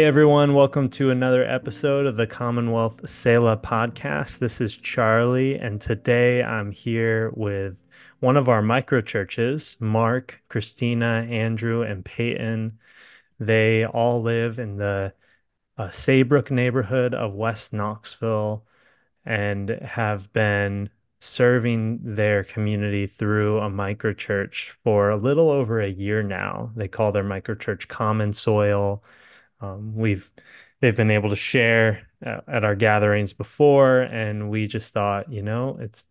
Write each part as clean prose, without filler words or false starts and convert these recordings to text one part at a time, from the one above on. Hey everyone, welcome to another episode of the Commonwealth Sela Podcast. This is Charlie, and today I'm here with one of our microchurches, Mark, Christina, Andrew, and Peyton. They all live in the Saybrook neighborhood of West Knoxville and have been serving their community through a microchurch for a little over a year now. They call their microchurch Common Soil. They've been able to share at our gatherings before, and we just thought, you know, it's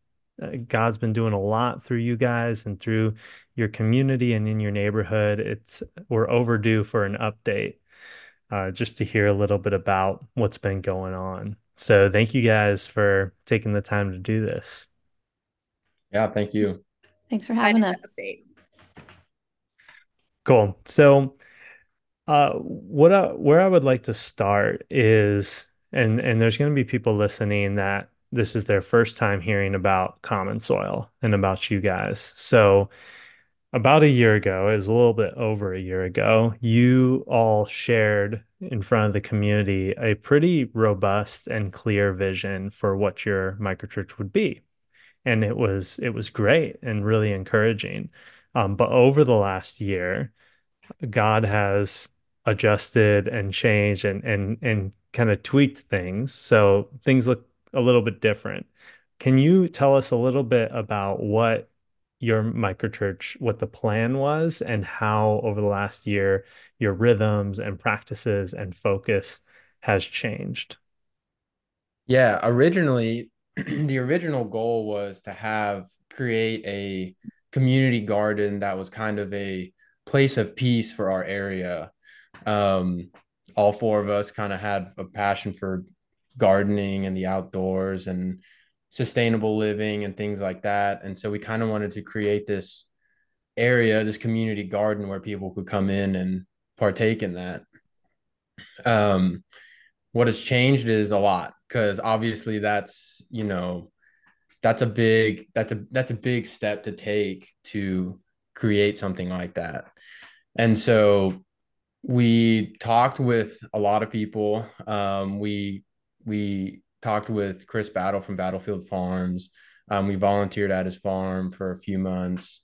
God's been doing a lot through you guys and through your community and in your neighborhood. We're overdue for an update, just to hear a little bit about what's been going on. So thank you guys for taking the time to do this. Yeah, thank you. Thanks for having us. Cool. So where I would like to start is, and there's going to be people listening that this is their first time hearing about Common Soil and about you guys. So about a year ago, it was a little bit over a year ago, you all shared in front of the community a pretty robust and clear vision for what your microchurch would be. And it was great and really encouraging. But over the last year, God has adjusted and changed and kind of tweaked things. So things look a little bit different. Can you tell us a little bit about what your microchurch, what the plan was, and how over the last year, your rhythms and practices and focus has changed? Yeah, originally, the original goal was to create a community garden that was kind of a place of peace for our area. All four of us kind of had a passion for gardening and the outdoors and sustainable living and things like that. And so we kind of wanted to create this area, this community garden where people could come in and partake in that. What has changed is a lot, because obviously that's a big step to take to create something like that. And so we talked with a lot of people. We talked with Chris Battle from Battlefield Farms. We volunteered at his farm for a few months,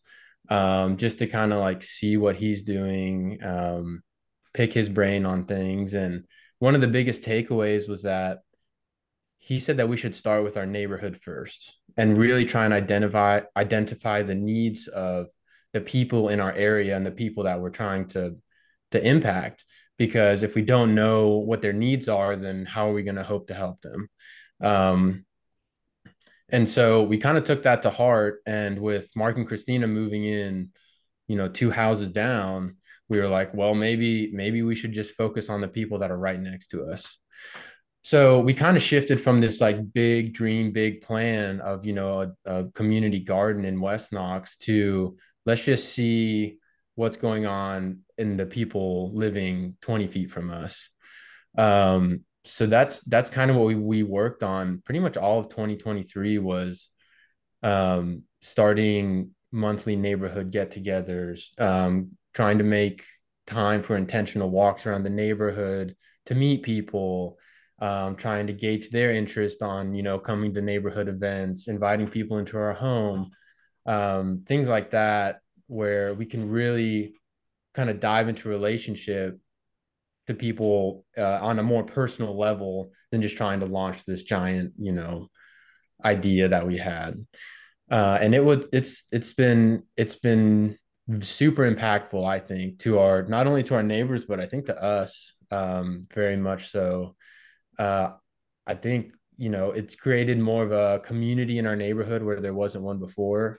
just to kind of like see what he's doing, pick his brain on things. And one of the biggest takeaways was that he said that we should start with our neighborhood first and really try and identify the needs of the people in our area and the people that we're trying to impact. Because if we don't know what their needs are, then how are we going to hope to help them? And so we kind of took that to heart. And with Mark and Christina moving in, you know, 2 houses down, we were like, well, maybe we should just focus on the people that are right next to us. So we kind of shifted from this like big dream, big plan of, you know, a community garden in West Knox to let's just see what's going on in the people living 20 feet from us. So that's kind of what we worked on pretty much all of 2023 was starting monthly neighborhood get-togethers, trying to make time for intentional walks around the neighborhood to meet people, trying to gauge their interest on, you know, coming to neighborhood events, inviting people into our home, things like that, where we can really kind of dive into relationship to people on a more personal level than just trying to launch this giant, you know, idea that we had. And it's been super impactful, I think, to our, not only to our neighbors, but I think to us, very much so. I think, you know, it's created more of a community in our neighborhood where there wasn't one before.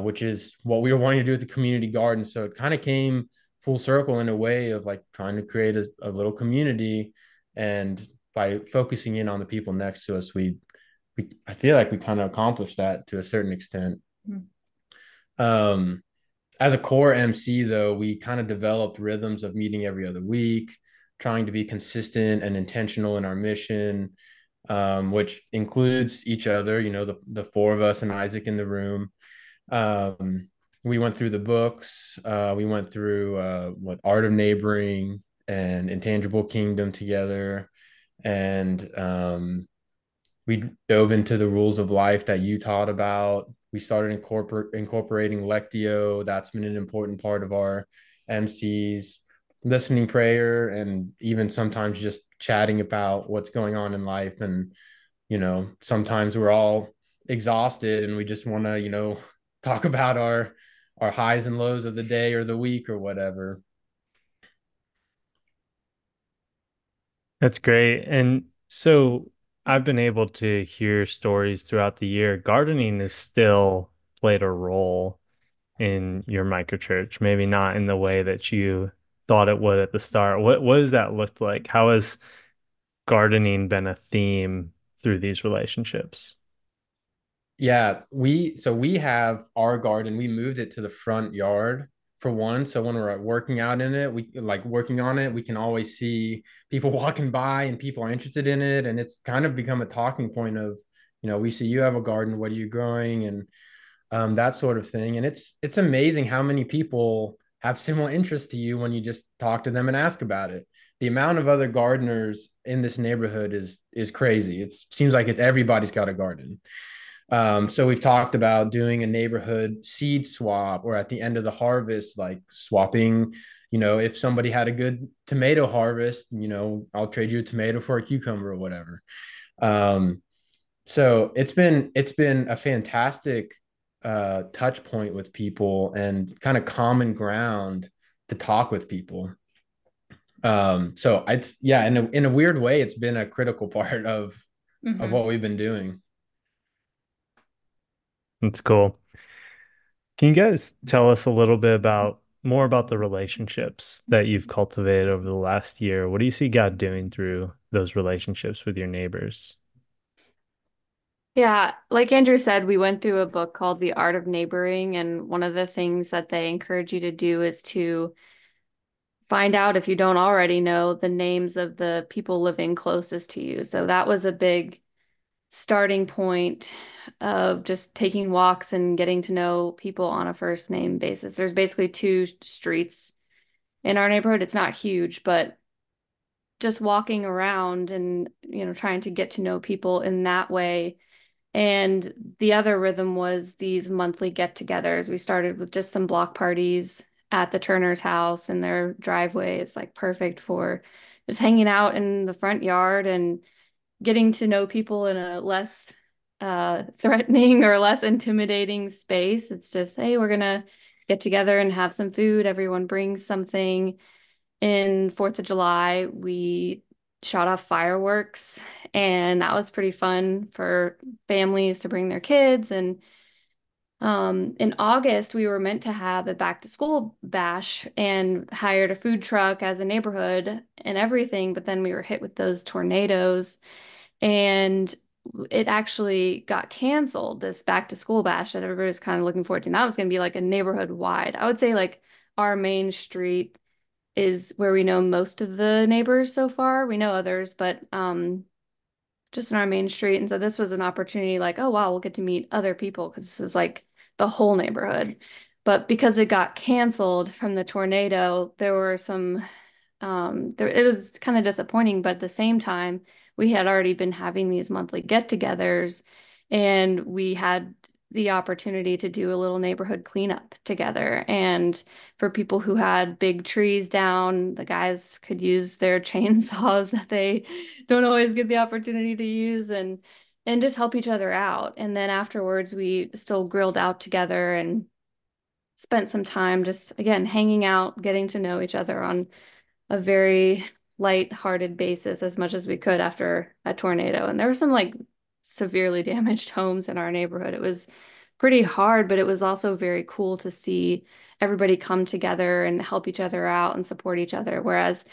Which is what we were wanting to do with the community garden. So it kind of came full circle in a way of like trying to create a little community. And by focusing in on the people next to us, I feel like we kind of accomplished that to a certain extent. Mm-hmm. As a core MC though, we kind of developed rhythms of meeting every other week, trying to be consistent and intentional in our mission, which includes each other, you know, the four of us and Isaac in the room. We went through the books, we went through Art of Neighboring, and Intangible Kingdom together. And we dove into the rules of life that you taught about. We started incorporating Lectio. That's been an important part of our MCs, listening prayer, and even sometimes just chatting about what's going on in life. And, you know, sometimes we're all exhausted and we just want to, you know, talk about our highs and lows of the day or the week or whatever. That's great. And so I've been able to hear stories throughout the year. Gardening has still played a role in your microchurch, maybe not in the way that you thought it would at the start. What has that looked like? How has gardening been a theme through these relationships? Yeah, we have our garden. We moved it to the front yard for one. So when we're working out in it, we can always see people walking by and people are interested in it. And it's kind of become a talking point of, you know, we see you have a garden, what are you growing? And that sort of thing. And it's amazing how many people have similar interests to you when you just talk to them and ask about it. The amount of other gardeners in this neighborhood is crazy. It seems like everybody's got a garden. So we've talked about doing a neighborhood seed swap, or at the end of the harvest, like swapping, you know, if somebody had a good tomato harvest, you know, I'll trade you a tomato for a cucumber or whatever. So it's been a fantastic touch point with people and kind of common ground to talk with people. So it's, yeah, in a weird way, it's been a critical part of what we've been doing. That's cool. Can you guys tell us a little bit more about the relationships that you've cultivated over the last year? What do you see God doing through those relationships with your neighbors? Yeah, like Andrew said, we went through a book called The Art of Neighboring, and one of the things that they encourage you to do is to find out, if you don't already know, the names of the people living closest to you. So that was a big starting point of just taking walks and getting to know people on a first name basis. There's basically two streets in our neighborhood. It's not huge, but just walking around and, you know, trying to get to know people in that way. And the other rhythm was these monthly get-togethers. We started with just some block parties at the Turner's house in their driveway. It's like perfect for just hanging out in the front yard and getting to know people in a less threatening or less intimidating space. It's just, hey, we're going to get together and have some food. Everyone brings something. In 4th of July, we shot off fireworks, and that was pretty fun for families to bring their kids. And in August, we were meant to have a back-to-school bash and hired a food truck as a neighborhood and everything, but then we were hit with those tornadoes, and it actually got canceled, this back-to-school bash that everybody was kind of looking forward to. And that was going to be like a neighborhood-wide. I would say like our main street is where we know most of the neighbors so far. We know others, but just on our main street. And so this was an opportunity like, oh, wow, we'll get to meet other people because this is like the whole neighborhood. But because it got canceled from the tornado, there were some, it was kind of disappointing, but at the same time, we had already been having these monthly get-togethers, and we had the opportunity to do a little neighborhood cleanup together. And for people who had big trees down, the guys could use their chainsaws that they don't always get the opportunity to use, and just help each other out. And then afterwards, we still grilled out together and spent some time just, again, hanging out, getting to know each other on a very lighthearted basis as much as we could after a tornado. And there were some like severely damaged homes in our neighborhood. It was pretty hard, but it was also very cool to see everybody come together and help each other out and support each other. Whereas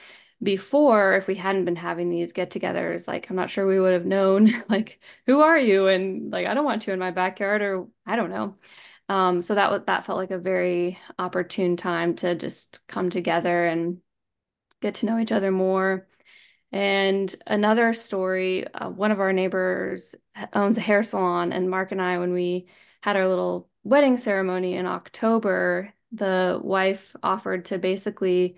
before, if we hadn't been having these get-togethers, like, I'm not sure we would have known, like, who are you? And like, I don't want you in my backyard, or I don't know. So that felt like a very opportune time to just come together and get to know each other more. And another story, one of our neighbors owns a hair salon, and Mark and I, when we had our little wedding ceremony in October, the wife offered to basically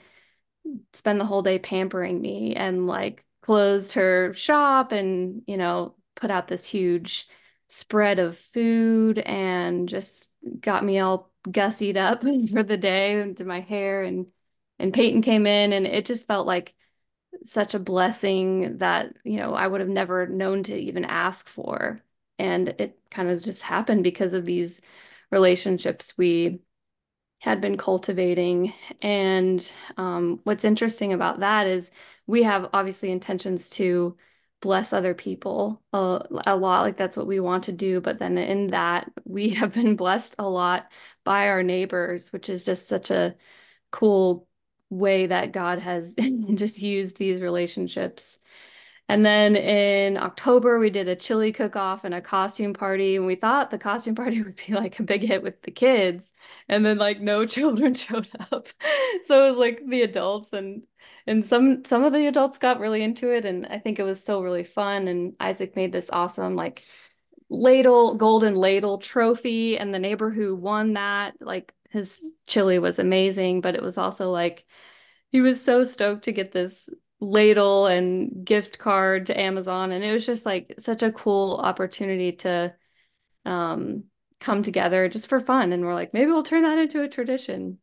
spend the whole day pampering me, and like closed her shop and, you know, put out this huge spread of food and just got me all gussied up for the day and did my hair, and Peyton came in, and it just felt like such a blessing that, you know, I would have never known to even ask for. And it kind of just happened because of these relationships we had been cultivating. And what's interesting about that is we have obviously intentions to bless other people a lot. Like, that's what we want to do. But then in that, we have been blessed a lot by our neighbors, which is just such a cool way that God has just used these relationships. And then in October, we did a chili cook-off and a costume party, and we thought the costume party would be like a big hit with the kids, and then like no children showed up. So it was like the adults, and some of the adults got really into it, and I think it was still really fun. And Isaac made this awesome like ladle, golden ladle trophy, and the neighbor who won that, like his chili was amazing, but it was also like he was so stoked to get this ladle and gift card to Amazon. And it was just like such a cool opportunity to come together just for fun. And we're like, maybe we'll turn that into a tradition.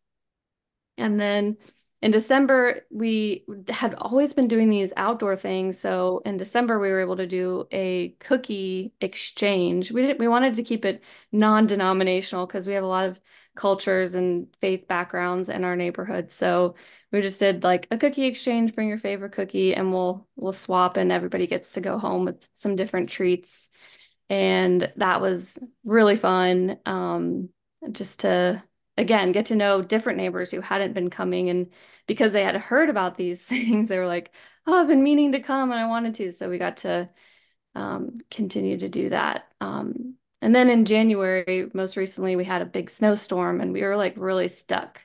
And then in December, we had always been doing these outdoor things. So in December, we were able to do a cookie exchange. We wanted to keep it non-denominational because we have a lot of cultures and faith backgrounds in our neighborhood. So we just did like a cookie exchange, bring your favorite cookie, and we'll swap, and everybody gets to go home with some different treats. And that was really fun, just to, again, get to know different neighbors who hadn't been coming. And because they had heard about these things, they were like, oh, I've been meaning to come and I wanted to. So we got to continue to do that. And then in January, most recently, we had a big snowstorm, and we were like really stuck,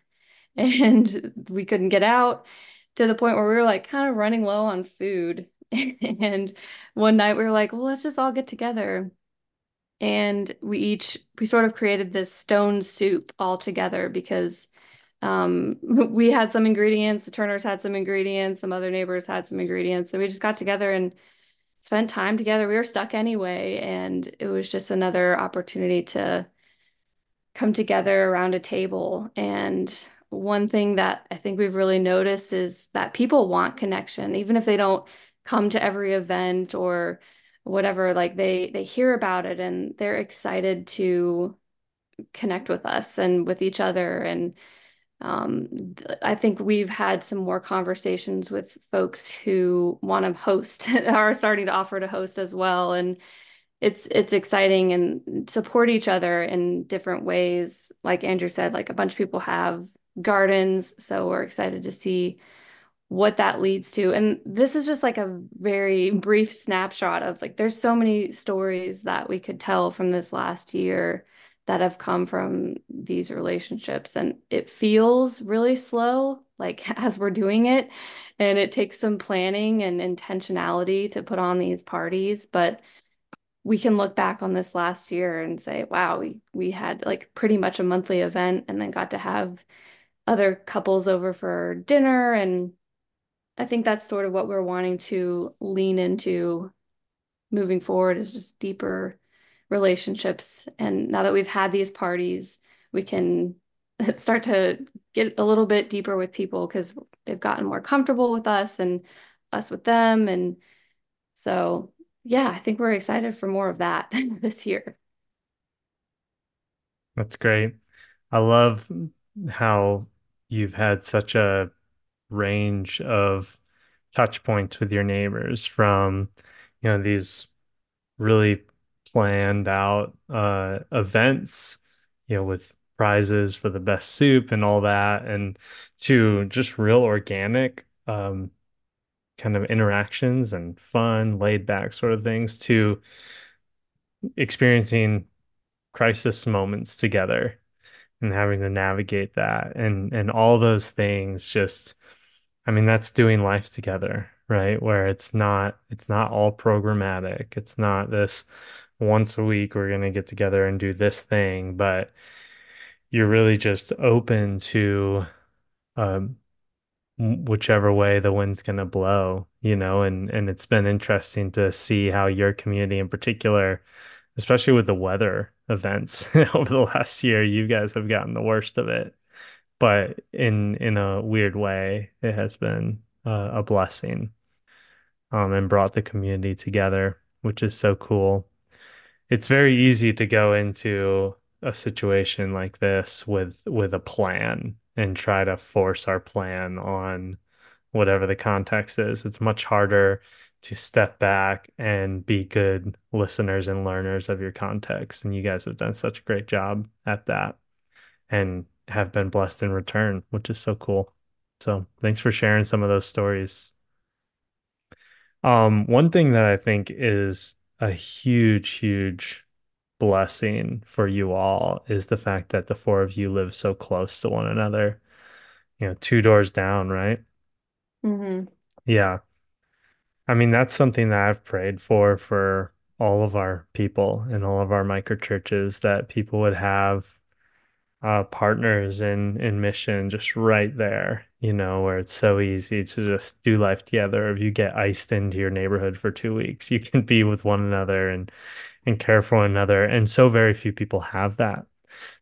and we couldn't get out, to the point where we were like kind of running low on food. And one night we were like, well, let's just all get together. And we sort of created this stone soup all together because we had some ingredients, the Turners had some ingredients, some other neighbors had some ingredients, and we just got together and spent time together. We were stuck anyway, and it was just another opportunity to come together around a table. And one thing that I think we've really noticed is that people want connection, even if they don't come to every event or whatever. Like they hear about it, and they're excited to connect with us and with each other. And I think we've had some more conversations with folks who want to host, are starting to offer to host as well. And it's exciting, and support each other in different ways. Like Andrew said, like a bunch of people have gardens, so we're excited to see what that leads to. And this is just like a very brief snapshot of like, there's so many stories that we could tell from this last year that have come from these relationships. And it feels really slow, like as we're doing it, and it takes some planning and intentionality to put on these parties, but we can look back on this last year and say, wow, we had like pretty much a monthly event, and then got to have other couples over for dinner. And I think that's sort of what we're wanting to lean into moving forward, is just deeper relationships. And now that we've had these parties, we can start to get a little bit deeper with people because they've gotten more comfortable with us, and us with them. And so, yeah, I think we're excited for more of that this year. That's great. I love how you've had such a range of touch points with your neighbors, from, you know, these really planned out events, you know, with prizes for the best soup and all that, and to just real organic kind of interactions and fun, laid back sort of things, to experiencing crisis moments together and having to navigate that, and all those things. Just, I mean, that's doing life together, right? Where it's not all programmatic. It's not this once a week we're going to get together and do this thing, but you're really just open to whichever way the wind's going to blow, you know, and it's been interesting to see how your community in particular, especially with the weather events over the last year, you guys have gotten the worst of it. But in a weird way, it has been a blessing, and brought the community together, which is so cool. It's very easy to go into a situation like this with a plan and try to force our plan on whatever the context is. It's much harder to step back and be good listeners and learners of your context. And you guys have done such a great job at that and have been blessed in return, which is so cool. So thanks for sharing some of those stories. One thing that I think is a huge, huge blessing for you all is the fact that the four of you live so close to one another, you know, two doors down, right? Mm-hmm. Yeah. I mean, that's something that I've prayed for all of our people and all of our microchurches, that people would have partners in mission just right there, you know, where it's so easy to just do life together. If you get iced into your neighborhood for 2 weeks, you can be with one another and care for one another. And so very few people have that.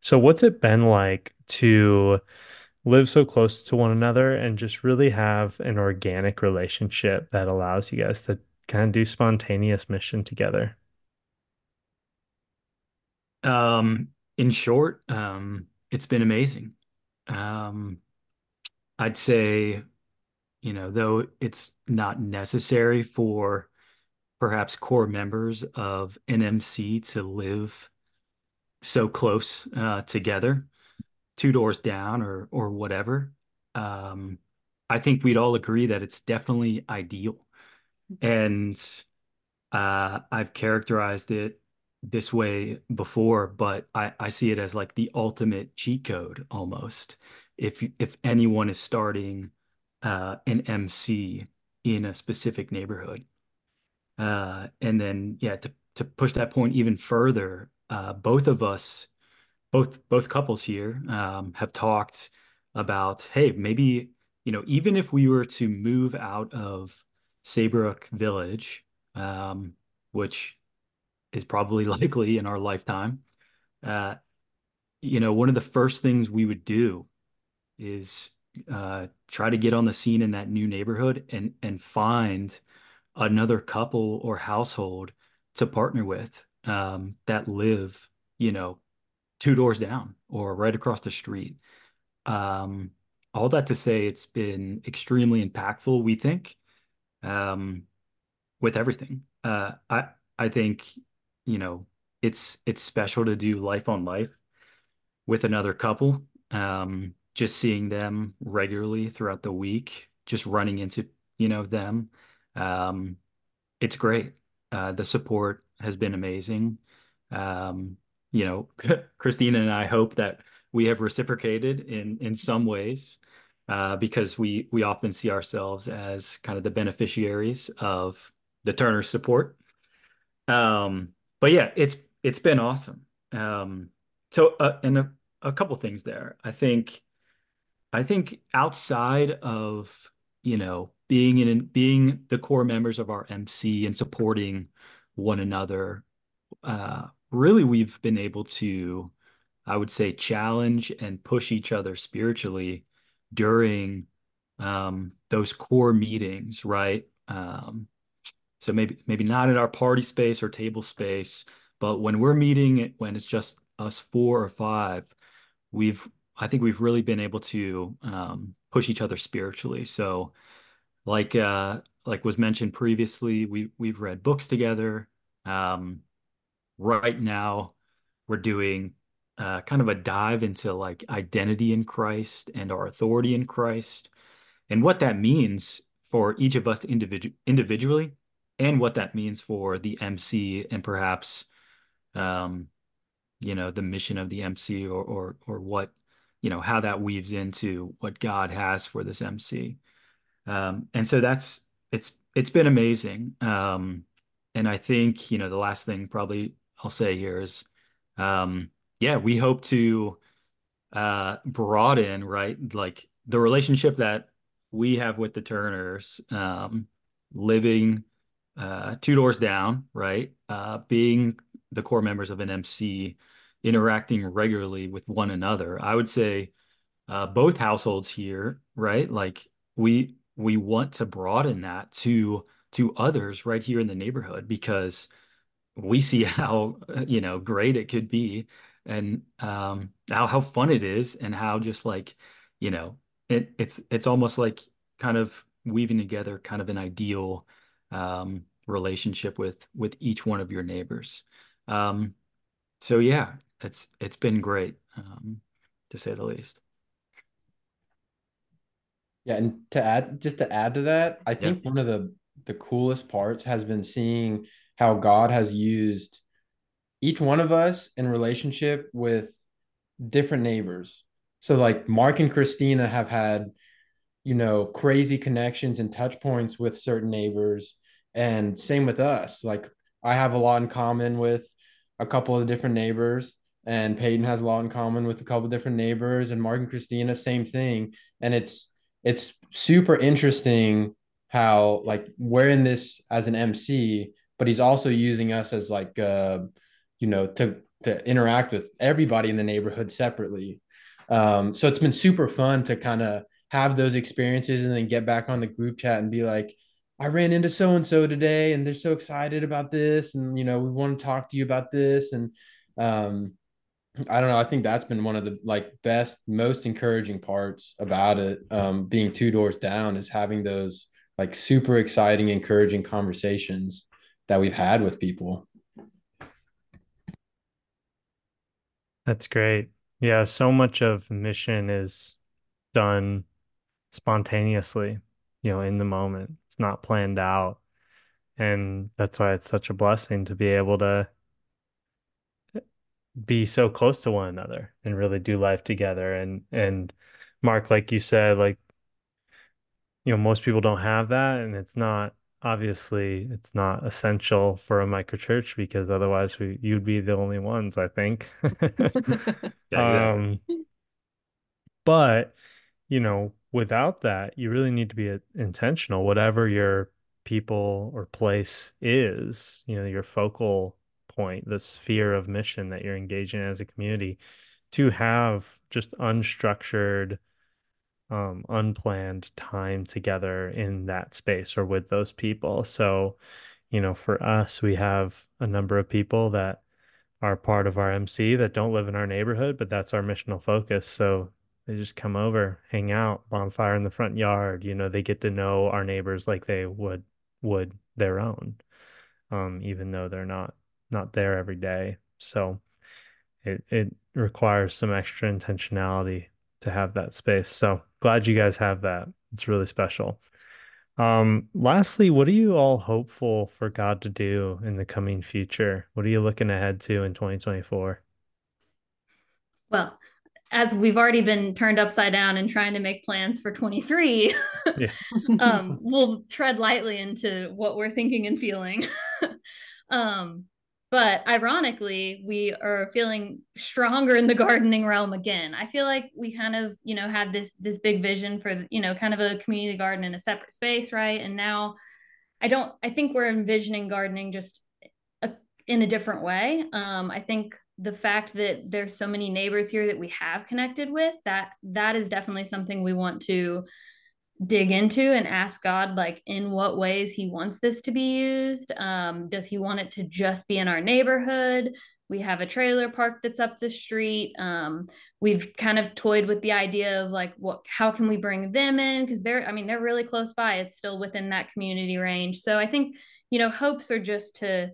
So what's it been like to live so close to one another and just really have an organic relationship that allows you guys to kind of do spontaneous mission together? In short, it's been amazing. I'd say, you know, though it's not necessary for perhaps core members of NMC to live so close together, two doors down or whatever, I think we'd all agree that it's definitely ideal. And I've characterized it this way before, but I see it as like the ultimate cheat code almost. If anyone is starting an MC in a specific neighborhood, and then to push that point even further, both of us, both couples here have talked about, hey, maybe, you know, even if we were to move out of Saybrook Village, which is probably likely in our lifetime, you know, one of the first things we would do is try to get on the scene in that new neighborhood and find another couple or household to partner with that live, you know, two doors down or right across the street. All that to say, it's been extremely impactful, we think, with everything. I think, you know, it's special to do life on life with another couple. Just seeing them regularly throughout the week, just running into, you know, them. It's great. The support has been amazing. You know, Christina and I hope that we have reciprocated in some ways, because we often see ourselves as kind of the beneficiaries of the Turner support. But yeah, it's been awesome. And a couple things there. I think outside of, you know, being the core members of our MC and supporting one another, really we've been able to, I would say, challenge and push each other spiritually during those core meetings, right? So maybe not in our party space or table space, but when we're meeting, when it's just us four or five, I think we've really been able to push each other spiritually. So like was mentioned previously, we've read books together. Right now we're doing kind of a dive into like identity in Christ and our authority in Christ and what that means for each of us individually. And what that means for the MC and perhaps, you know, the mission of the MC or what, you know, how that weaves into what God has for this MC. And so it's been amazing. And I think, you know, the last thing probably I'll say here is, we hope to broaden, right, like the relationship that we have with the Turners, living two doors down, right? Being the core members of an MC, interacting regularly with one another. I would say both households here, right? Like we want to broaden that to others right here in the neighborhood, because we see how, you know, great it could be, and how fun it is, and how just like, you know, it's almost like kind of weaving together kind of an ideal relationship with each one of your neighbors. So yeah, it's been great, to say the least. Yeah, and to add to that, I think one of the coolest parts has been seeing how God has used each one of us in relationship with different neighbors. So like Mark and Christina have had, you know, crazy connections and touch points with certain neighbors, and same with us. Like I have a lot in common with a couple of different neighbors, and Peyton has a lot in common with a couple of different neighbors, and Mark and Christina, same thing. And it's super interesting how like we're in this as an MC, but he's also using us as like, you know, to interact with everybody in the neighborhood separately. So it's been super fun to kind of have those experiences and then get back on the group chat and be like, I ran into so-and-so today and they're so excited about this. And, you know, we want to talk to you about this. And I don't know, I think that's been one of the like best, most encouraging parts about it, being two doors down, is having those like super exciting, encouraging conversations that we've had with people. That's great. Yeah, so much of mission is done spontaneously, you know, in the moment. It's not planned out. And that's why it's such a blessing to be able to be so close to one another and really do life together. And Mark, like you said, like, you know, most people don't have that, and it's not, obviously it's not essential for a microchurch, because otherwise you'd be the only ones, I think. Yeah. But, you know, without that, you really need to be intentional, whatever your people or place is, you know, your focal point, the sphere of mission that you're engaging in as a community, to have just unstructured, unplanned time together in that space or with those people. So, you know, for us, we have a number of people that are part of our MC that don't live in our neighborhood, but that's our missional focus. So they just come over, hang out, bonfire in the front yard. You know, they get to know our neighbors like they would their own, even though they're not there every day. So it requires some extra intentionality to have that space. So glad you guys have that. It's really special. Lastly, what are you all hopeful for God to do in the coming future? What are you looking ahead to in 2024? Well, as we've already been turned upside down and trying to make plans for 23, yeah. We'll tread lightly into what we're thinking and feeling. But ironically, we are feeling stronger in the gardening realm again. I feel like we kind of, you know, had this big vision for, you know, kind of a community garden in a separate space, right? And now I think we're envisioning gardening just in a different way. I think the fact that there's so many neighbors here that we have connected with, that is definitely something we want to dig into and ask God, like, in what ways he wants this to be used. Does he want it to just be in our neighborhood? We have a trailer park that's up the street. We've kind of toyed with the idea of like, how can we bring them in? Because they're really close by. It's still within that community range. So I think, you know, hopes are just to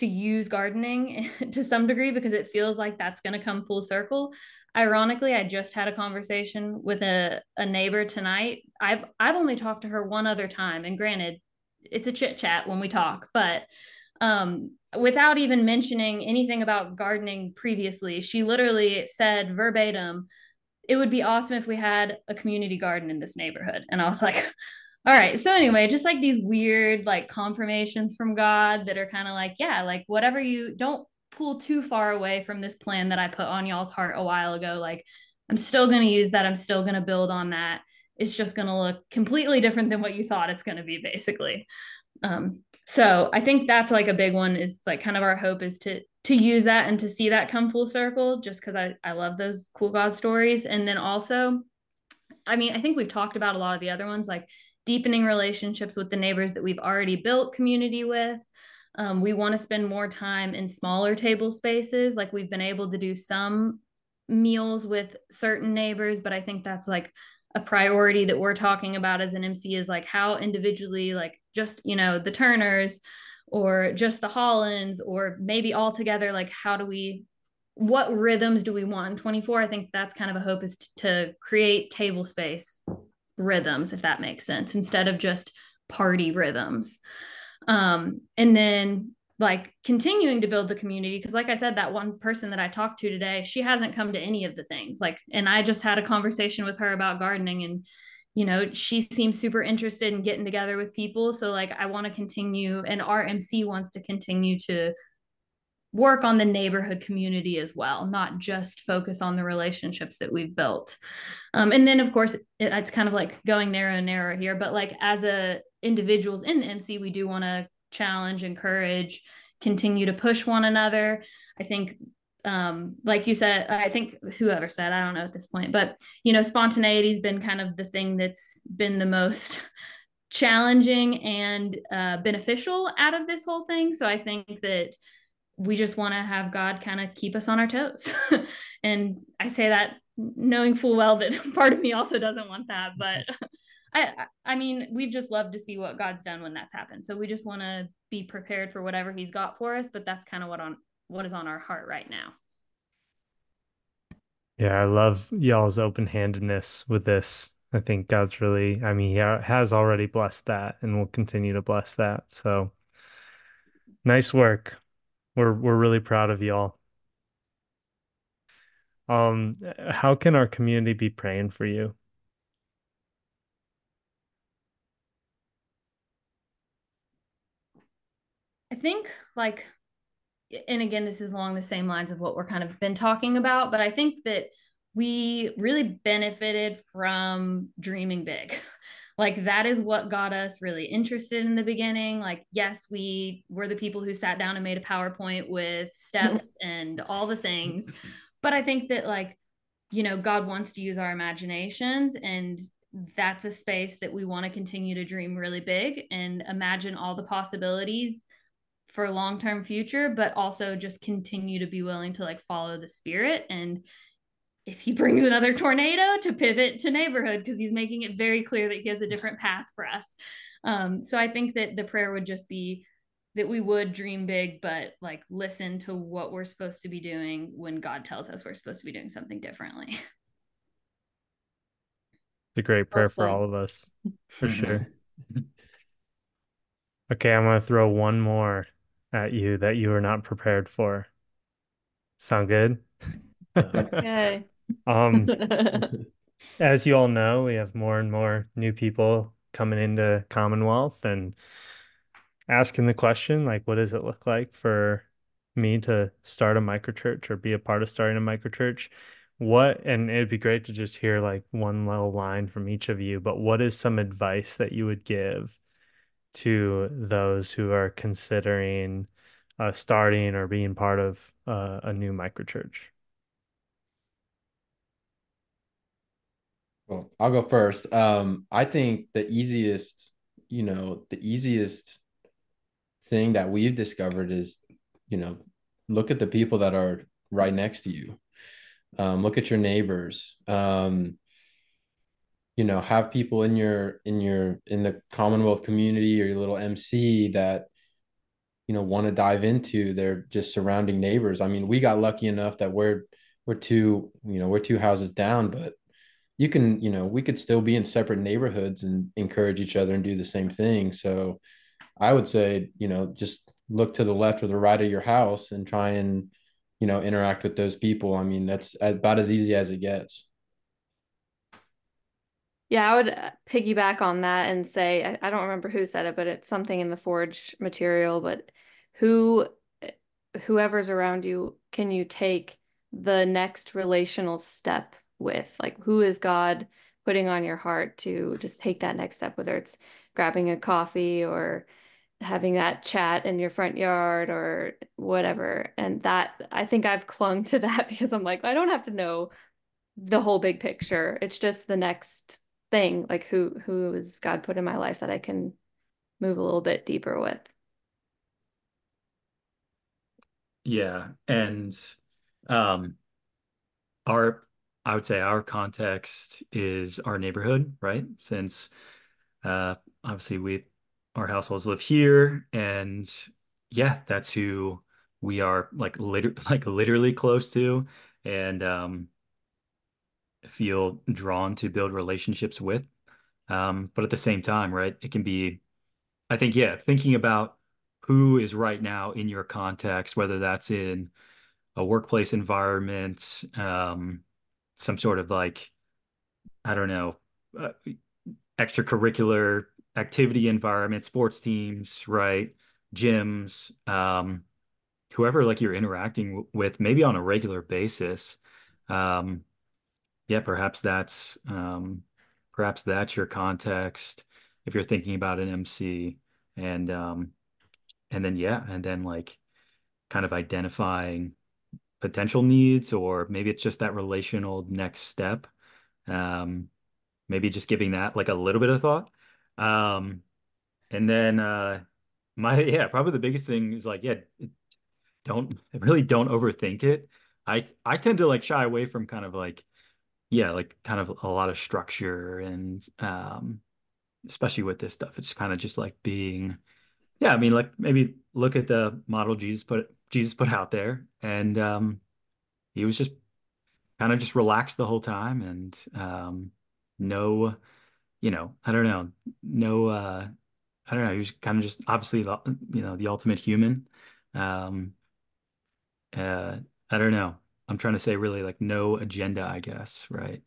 use gardening to some degree, because it feels like that's going to come full circle. Ironically, I just had a conversation with a neighbor tonight. I've only talked to her one other time, and granted, it's a chit chat when we talk, but without even mentioning anything about gardening previously, she literally said verbatim, "It would be awesome if we had a community garden in this neighborhood." And I was like, all right. So anyway, just like these weird like confirmations from God that are kind of like, yeah, like whatever, you don't pull too far away from this plan that I put on y'all's heart a while ago. Like, I'm still going to use that. I'm still going to build on that. it's just going to look completely different than what you thought it's going to be, basically. So I think that's like a big one, is like kind of our hope is to use that and to see that come full circle, just because I love those cool God stories. And then also, I mean, I think we've talked about a lot of the other ones, like deepening relationships with the neighbors that we've already built community with. We want to spend more time in smaller table spaces. Like we've been able to do some meals with certain neighbors, but I think that's like a priority that we're talking about as an MC is like how individually, like just, you know, the Turners or just the Hollands, or maybe all together, like how do we, what rhythms do we want in 24? I think that's kind of a hope, is to create table space rhythms, if that makes sense, instead of just party rhythms. And then like continuing to build the community. Cause like I said, that one person that I talked to today, she hasn't come to any of the things, like, and I just had a conversation with her about gardening, and, you know, she seems super interested in getting together with people. So like, I want to continue, and our MC wants to continue to work on the neighborhood community as well, not just focus on the relationships that we've built. And then of course it's kind of like going narrow and narrow here, but like as a individuals in the MC, we do want to challenge, encourage, continue to push one another. I think, like you said, I think whoever said, I don't know at this point, but, you know, spontaneity has been kind of the thing that's been the most challenging and beneficial out of this whole thing. So I think that we just want to have God kind of keep us on our toes. And I say that knowing full well that part of me also doesn't want that, but I mean, we've just loved to see what God's done when that's happened. So we just want to be prepared for whatever he's got for us, but that's kind of what is on our heart right now. Yeah. I love y'all's open-handedness with this. I think God's really, I mean, he has already blessed that and will continue to bless that. So nice work. We're really proud of y'all. How can our community be praying for you? I think like, and again, this is along the same lines of what we're kind of been talking about, but I think that we really benefited from dreaming big. Like that is what got us really interested in the beginning. Like, yes, we were the people who sat down and made a PowerPoint with steps and all the things. But I think that like, you know, God wants to use our imaginations, and that's a space that we want to continue to dream really big and imagine all the possibilities for a long-term future, but also just continue to be willing to like follow the Spirit. And if he brings another tornado, to pivot to neighborhood, because he's making it very clear that he has a different path for us. So I think that the prayer would just be that we would dream big, but like listen to what we're supposed to be doing when God tells us we're supposed to be doing something differently. It's a great prayer for all of us, for sure. Okay, I'm going to throw one more at you that you are not prepared for. Sound good? Okay. As you all know, we have more and more new people coming into Commonwealth and asking the question, like, what does it look like for me to start a microchurch or be a part of starting a microchurch? And it'd be great to just hear like one little line from each of you, but what is some advice that you would give to those who are considering starting or being part of a new microchurch? Well, I'll go first. I think the easiest thing that we've discovered is, you know, look at the people that are right next to you. Look at your neighbors. You know, have people in the Commonwealth community or your little MC that, you know, want to dive into their just surrounding neighbors. I mean, we got lucky enough that we're two houses down, but you can, you know, we could still be in separate neighborhoods and encourage each other and do the same thing. So I would say, you know, just look to the left or the right of your house and try and, you know, interact with those people. I mean, that's about as easy as it gets. Yeah, I would piggyback on that and say, I don't remember who said it, but it's something in the Forge material, but whoever's around you, can you take the next relational step with? Like, who is God putting on your heart to just take that next step, whether it's grabbing a coffee or having that chat in your front yard or whatever. And that, I think I've clung to that because I'm like, I don't have to know the whole big picture. It's just the next thing, like who has God put in my life that I can move a little bit deeper with. Yeah. And I would say our context is our neighborhood, right? Since obviously our households live here, and yeah, that's who we are literally close to, and feel drawn to build relationships with. But at the same time, right, it can be, I think, yeah, thinking about who is right now in your context, whether that's in a workplace environment, some sort of extracurricular activity environment, sports teams, right? Gyms, whoever you're interacting with, maybe on a regular basis. Yeah, perhaps that's your context if you're thinking about an MC, and then kind of identifying potential needs, or maybe it's just that relational next step. Maybe just giving that a little bit of thought. And then probably the biggest thing is don't overthink it. I tend to shy away from kind of a lot of structure, and especially with this stuff, it's kind of just being, maybe look at the model Jesus put out there, and he was just kind of just relaxed the whole time, and he was kind of just obviously, the ultimate human. I don't know. I'm trying to say really no agenda, I guess, right?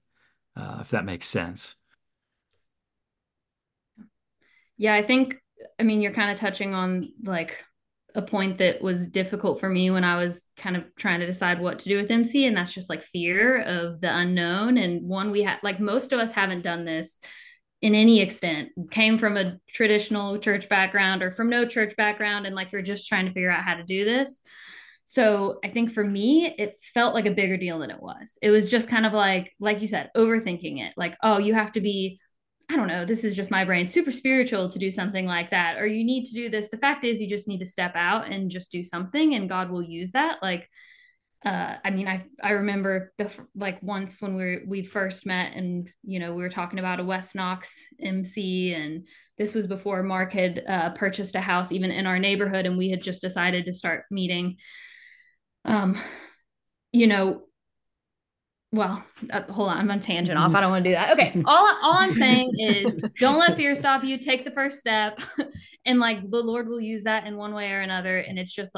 If that makes sense. Yeah, I mean, you're kind of touching on a point that was difficult for me when I was kind of trying to decide what to do with MC. And that's just fear of the unknown. And one, we had, most of us haven't done this in any extent, came from a traditional church background or from no church background. And you're just trying to figure out how to do this. So I think for me, it felt like a bigger deal than it was. It was just kind of like you said, overthinking it. Oh, you have to be, I don't know, this is just my brain, super spiritual to do something like that, or you need to do this. The fact is you just need to step out and just do something, and God will use that. I remember once when we first met, and, we were talking about a West Knox MC, and this was before Mark had purchased a house even in our neighborhood. And we had just decided to start meeting, hold on, I'm on tangent off. I don't want to do that. Okay. All I'm saying is don't let fear stop you. Take the first step, and the Lord will use that in one way or another. And it's just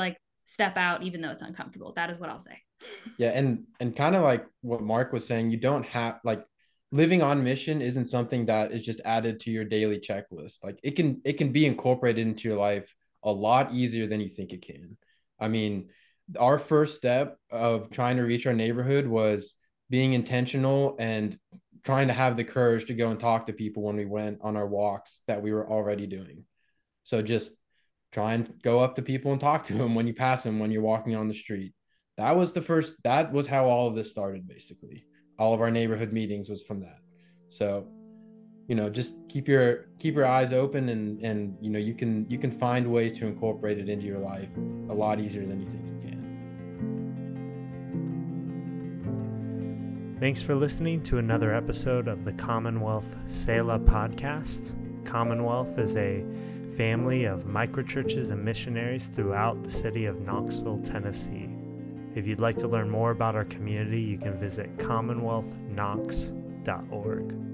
step out, even though it's uncomfortable. That is what I'll say. Yeah. And kind of what Mark was saying, you don't have living on mission isn't something that is just added to your daily checklist. It can be incorporated into your life a lot easier than you think it can. I mean, our first step of trying to reach our neighborhood was being intentional and trying to have the courage to go and talk to people when we went on our walks that we were already doing. So just try and go up to people and talk to them when you pass them, when you're walking on the street. That was how all of this started, basically. All of our neighborhood meetings was from that. So, just keep your eyes open, and you can find ways to incorporate it into your life a lot easier than you think you can. Thanks for listening to another episode of the Commonwealth Sela Podcast. Commonwealth is a family of microchurches and missionaries throughout the city of Knoxville, Tennessee. If you'd like to learn more about our community, you can visit commonwealthknox.org.